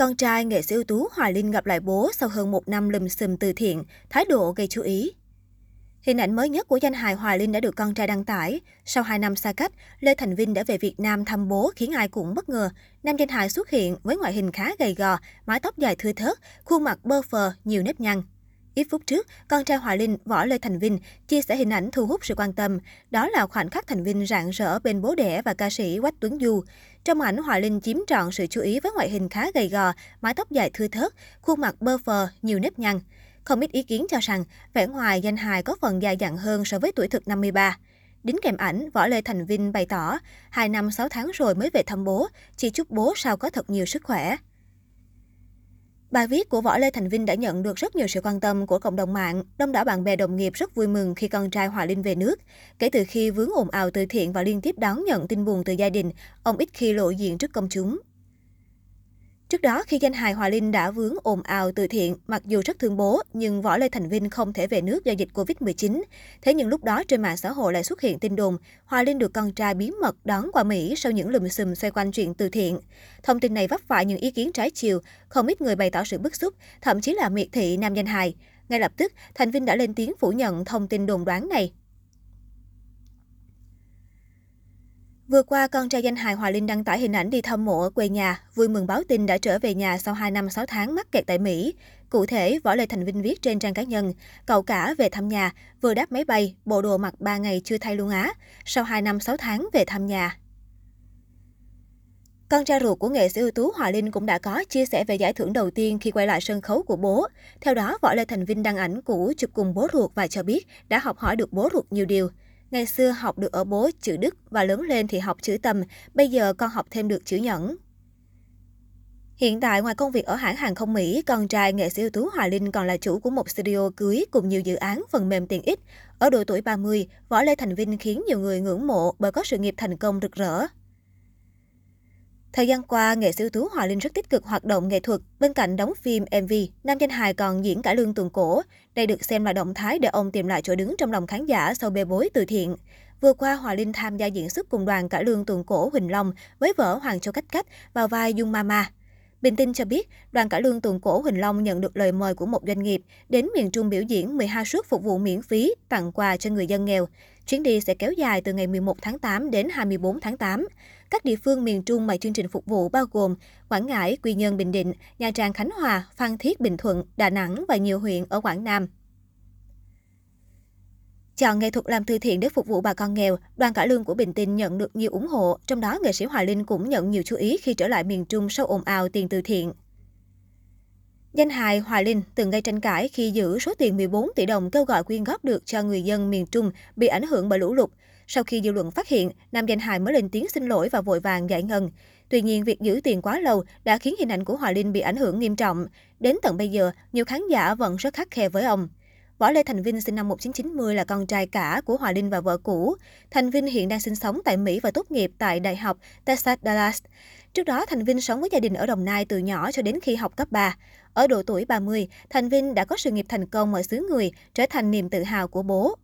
Con trai nghệ sĩ ưu tú Hoài Linh gặp lại bố sau hơn một năm lùm xùm từ thiện, thái độ gây chú ý. Hình ảnh mới nhất của danh hài Hoài Linh đã được con trai đăng tải. Sau 2 năm xa cách, Lê Thành Vinh đã về Việt Nam thăm bố khiến ai cũng bất ngờ. Nam danh hài xuất hiện với ngoại hình khá gầy gò, mái tóc dài thưa thớt, khuôn mặt bơ phờ, nhiều nếp nhăn. Ít phút trước, con trai Hoài Linh, Võ Lê Thành Vinh, chia sẻ hình ảnh thu hút sự quan tâm. Đó là khoảnh khắc Thành Vinh rạng rỡ bên bố đẻ và ca sĩ Quách Tuấn Du. Trong ảnh, Hoài Linh chiếm trọn sự chú ý với ngoại hình khá gầy gò, mái tóc dài thưa thớt, khuôn mặt bơ phờ, nhiều nếp nhăn. Không ít ý kiến cho rằng, vẻ ngoài danh hài có phần già dặn hơn so với tuổi thực 53. Đính kèm ảnh, Võ Lê Thành Vinh bày tỏ, 2 năm 6 tháng rồi mới về thăm bố, chỉ chúc bố sao có thật nhiều sức khỏe. Bài viết của Võ Lê Thành Vinh đã nhận được rất nhiều sự quan tâm của cộng đồng mạng. Đông đảo bạn bè đồng nghiệp rất vui mừng khi con trai Hoài Linh về nước. Kể từ khi vướng ồn ào từ thiện và liên tiếp đón nhận tin buồn từ gia đình, ông ít khi lộ diện trước công chúng. Trước đó, khi danh hài Hoài Linh đã vướng ồn ào từ thiện, mặc dù rất thương bố, nhưng Võ Lê Thành Vinh không thể về nước do dịch Covid-19. Thế nhưng lúc đó trên mạng xã hội lại xuất hiện tin đồn, Hoài Linh được con trai bí mật đón qua Mỹ sau những lùm xùm xoay quanh chuyện từ thiện. Thông tin này vấp phải những ý kiến trái chiều, không ít người bày tỏ sự bức xúc, thậm chí là miệt thị nam danh hài. Ngay lập tức, Thành Vinh đã lên tiếng phủ nhận thông tin đồn đoán này. Vừa qua, con trai danh hài Hoài Linh đăng tải hình ảnh đi thăm mộ ở quê nhà, vui mừng báo tin đã trở về nhà sau 2 năm 6 tháng mắc kẹt tại Mỹ. Cụ thể, Võ Lê Thành Vinh viết trên trang cá nhân, cậu cả về thăm nhà, vừa đáp máy bay, bộ đồ mặc 3 ngày chưa thay luôn á, sau 2 năm 6 tháng về thăm nhà. Con trai ruột của nghệ sĩ ưu tú Hoài Linh cũng đã có chia sẻ về giải thưởng đầu tiên khi quay lại sân khấu của bố. Theo đó, Võ Lê Thành Vinh đăng ảnh cũ chụp cùng bố ruột và cho biết đã học hỏi được bố ruột nhiều điều. Ngày xưa học được ở bố chữ Đức và lớn lên thì học chữ Tầm, bây giờ con học thêm được chữ Nhẫn. Hiện tại, ngoài công việc ở hãng hàng không Mỹ, con trai nghệ sĩ ưu tú Hoài Linh còn là chủ của một studio cưới cùng nhiều dự án phần mềm tiện ích. Ở độ tuổi 30, Võ Lê Thành Vinh khiến nhiều người ngưỡng mộ bởi có sự nghiệp thành công rực rỡ. Thời gian qua, nghệ sĩ ưu tú Hoài Linh rất tích cực hoạt động nghệ thuật. Bên cạnh đóng phim, MV, nam danh hài còn diễn cải lương tuồng cổ. Đây được xem là động thái để ông tìm lại chỗ đứng trong lòng khán giả sau bê bối từ thiện. Vừa qua, Hoài Linh tham gia diễn xuất cùng đoàn cải lương tuồng cổ Huỳnh Long với vở Hoàng Châu Cách Cách vào vai Dung Ma Ma. Bình Tinh cho biết, đoàn cải lương tuồng cổ Huỳnh Long nhận được lời mời của một doanh nghiệp đến miền Trung biểu diễn 12 suất phục vụ miễn phí, tặng quà cho người dân nghèo. Chuyến đi sẽ kéo dài từ ngày 11 tháng 8 đến 24 tháng 8. Các địa phương miền Trung mà chương trình phục vụ bao gồm Quảng Ngãi, Quy Nhơn, Bình Định, Nha Trang, Khánh Hòa, Phan Thiết, Bình Thuận, Đà Nẵng và nhiều huyện ở Quảng Nam. Chọn nghệ thuật làm từ thiện để phục vụ bà con nghèo, đoàn cải lương của Bình Tinh nhận được nhiều ủng hộ, trong đó nghệ sĩ Hoài Linh cũng nhận nhiều chú ý khi trở lại miền Trung sau ồn ào tiền từ thiện. Danh hài Hoài Linh từng gây tranh cãi khi giữ số tiền 14 tỷ đồng kêu gọi quyên góp được cho người dân miền Trung bị ảnh hưởng bởi lũ lụt. Sau khi dư luận phát hiện, nam danh hài mới lên tiếng xin lỗi và vội vàng giải ngân. Tuy nhiên, việc giữ tiền quá lâu đã khiến hình ảnh của Hoài Linh bị ảnh hưởng nghiêm trọng. Đến tận bây giờ, nhiều khán giả vẫn rất khắt khe với ông. Võ Lê Thành Vinh sinh năm 1990 là con trai cả của Hoài Linh và vợ cũ. Thành Vinh hiện đang sinh sống tại Mỹ và tốt nghiệp tại Đại học Texas Dallas. Trước đó, Thành Vinh sống với gia đình ở Đồng Nai từ nhỏ cho đến khi học cấp 3. Ở độ tuổi 30, Thành Vinh đã có sự nghiệp thành công ở xứ người, trở thành niềm tự hào của bố.